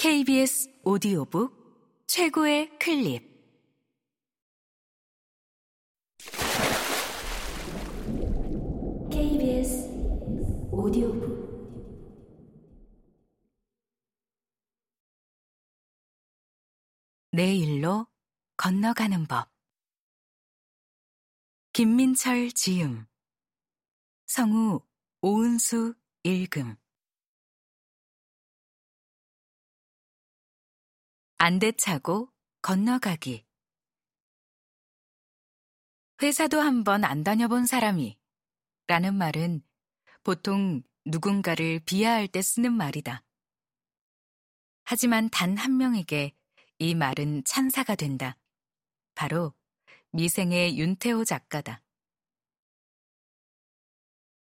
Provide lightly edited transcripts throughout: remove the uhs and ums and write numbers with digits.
KBS 오디오북 최고의 클립. KBS 오디오북. 내 일로 건너가는 법. 김민철 지음, 성우 오은수 읽음. 안대차고 건너가기. 회사도 한번 안 다녀본 사람이 라는 말은 보통 누군가를 비하할 때 쓰는 말이다. 하지만 단 한 명에게 이 말은 찬사가 된다. 바로 미생의 윤태호 작가다.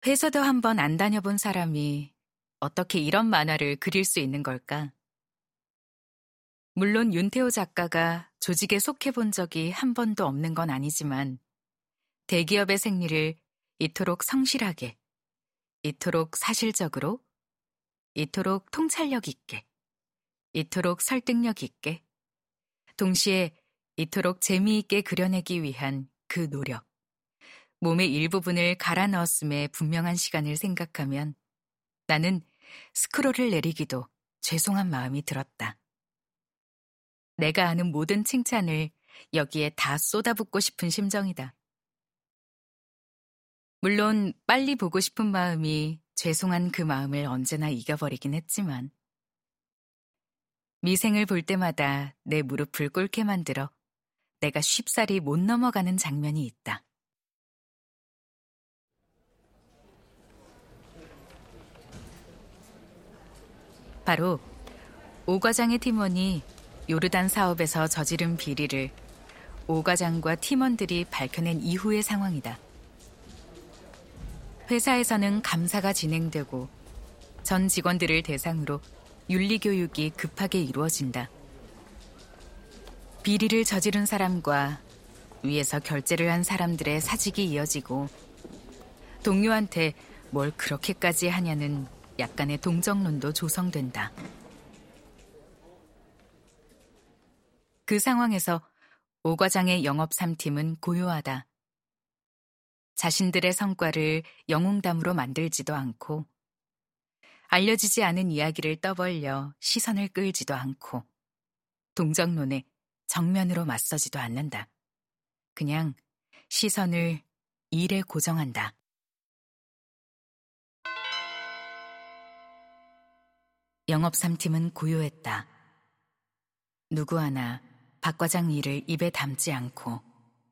회사도 한번 안 다녀본 사람이 어떻게 이런 만화를 그릴 수 있는 걸까? 물론 윤태호 작가가 조직에 속해 본 적이 한 번도 없는 건 아니지만 대기업의 생리를 이토록 성실하게, 이토록 사실적으로, 이토록 통찰력 있게, 이토록 설득력 있게, 동시에 이토록 재미있게 그려내기 위한 그 노력, 몸의 일부분을 갈아 넣었음의 분명한 시간을 생각하면 나는 스크롤을 내리기도 죄송한 마음이 들었다. 내가 아는 모든 칭찬을 여기에 다 쏟아붓고 싶은 심정이다. 물론 빨리 보고 싶은 마음이 죄송한 그 마음을 언제나 이겨버리긴 했지만, 미생을 볼 때마다 내 무릎을 꿇게 만들어 내가 쉽사리 못 넘어가는 장면이 있다. 바로 오 과장의 팀원이 요르단 사업에서 저지른 비리를 오 과장과 팀원들이 밝혀낸 이후의 상황이다. 회사에서는 감사가 진행되고 전 직원들을 대상으로 윤리교육이 급하게 이루어진다. 비리를 저지른 사람과 위에서 결제를 한 사람들의 사직이 이어지고, 동료한테 뭘 그렇게까지 하냐는 약간의 동정론도 조성된다. 그 상황에서 오 과장의 영업 3팀은 고요하다. 자신들의 성과를 영웅담으로 만들지도 않고, 알려지지 않은 이야기를 떠벌려 시선을 끌지도 않고, 동정론에 정면으로 맞서지도 않는다. 그냥 시선을 일에 고정한다. 영업 3팀은 고요했다. 누구 하나 박 과장 일을 입에 담지 않고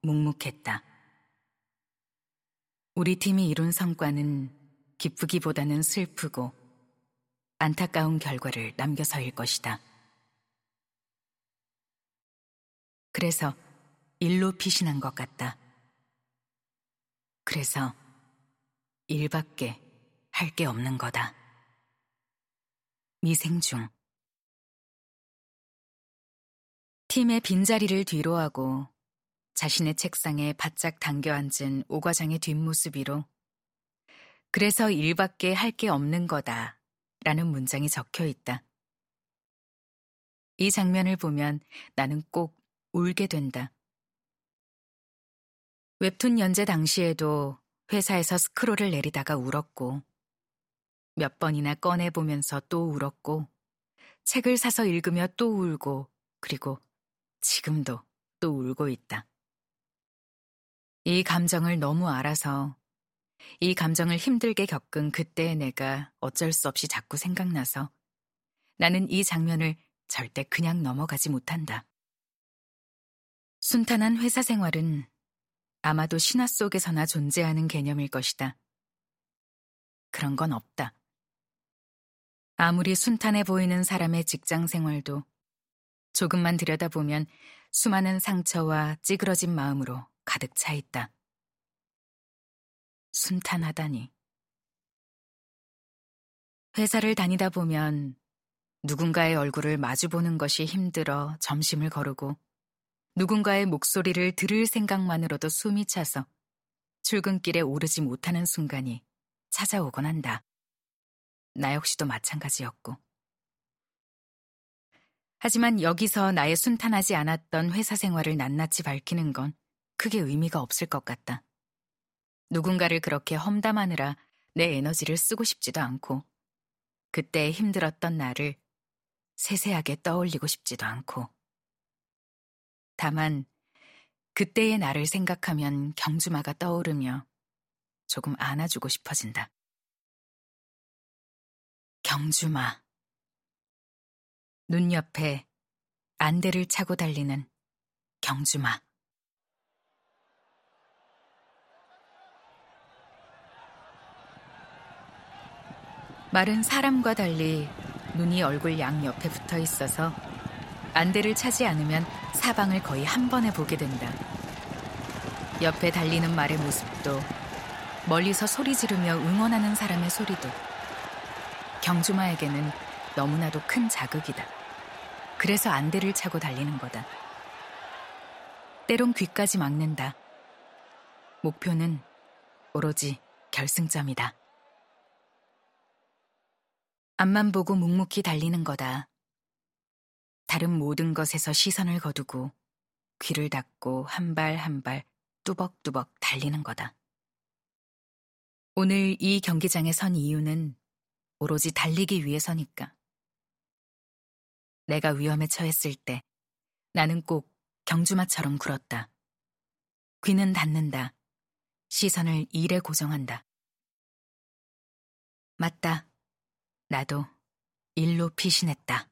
묵묵했다. 우리 팀이 이룬 성과는 기쁘기보다는 슬프고 안타까운 결과를 남겨서일 것이다. 그래서 일로 피신한 것 같다. 그래서 일밖에 할 게 없는 거다. 미생 중. 팀의 빈자리를 뒤로하고 자신의 책상에 바짝 당겨 앉은 오 과장의 뒷모습 위로 "그래서 일밖에 할 게 없는 거다 라는 문장이 적혀 있다. 이 장면을 보면 나는 꼭 울게 된다. 웹툰 연재 당시에도 회사에서 스크롤을 내리다가 울었고, 몇 번이나 꺼내보면서 또 울었고, 책을 사서 읽으며 또 울고, 그리고 지금도 또 울고 있다. 이 감정을 너무 알아서, 이 감정을 힘들게 겪은 그때의 내가 어쩔 수 없이 자꾸 생각나서 나는 이 장면을 절대 그냥 넘어가지 못한다. 순탄한 회사 생활은 아마도 신화 속에서나 존재하는 개념일 것이다. 그런 건 없다. 아무리 순탄해 보이는 사람의 직장 생활도 조금만 들여다보면 수많은 상처와 찌그러진 마음으로 가득 차 있다. 순탄하다니. 회사를 다니다 보면 누군가의 얼굴을 마주보는 것이 힘들어 점심을 거르고, 누군가의 목소리를 들을 생각만으로도 숨이 차서 출근길에 오르지 못하는 순간이 찾아오곤 한다. 나 역시도 마찬가지였고. 하지만 여기서 나의 순탄하지 않았던 회사 생활을 낱낱이 밝히는 건 크게 의미가 없을 것 같다. 누군가를 그렇게 험담하느라 내 에너지를 쓰고 싶지도 않고, 그때 힘들었던 나를 세세하게 떠올리고 싶지도 않고. 다만 그때의 나를 생각하면 경주마가 떠오르며 조금 안아주고 싶어진다. 경주마. 눈 옆에 안대를 차고 달리는 경주마. 말은 사람과 달리 눈이 얼굴 양옆에 붙어 있어서 안대를 차지 않으면 사방을 거의 한 번에 보게 된다. 옆에 달리는 말의 모습도, 멀리서 소리 지르며 응원하는 사람의 소리도 경주마에게는 너무나도 큰 자극이다. 그래서 안대를 차고 달리는 거다. 때론 귀까지 막는다. 목표는 오로지 결승점이다. 앞만 보고 묵묵히 달리는 거다. 다른 모든 것에서 시선을 거두고 귀를 닫고 한 발 한 발 뚜벅뚜벅 달리는 거다. 오늘 이 경기장에 선 이유는 오로지 달리기 위해서니까. 내가 위험에 처했을 때 나는 꼭 경주마처럼 굴었다. 귀는 닫는다. 시선을 일에 고정한다. 맞다. 나도 일로 피신했다.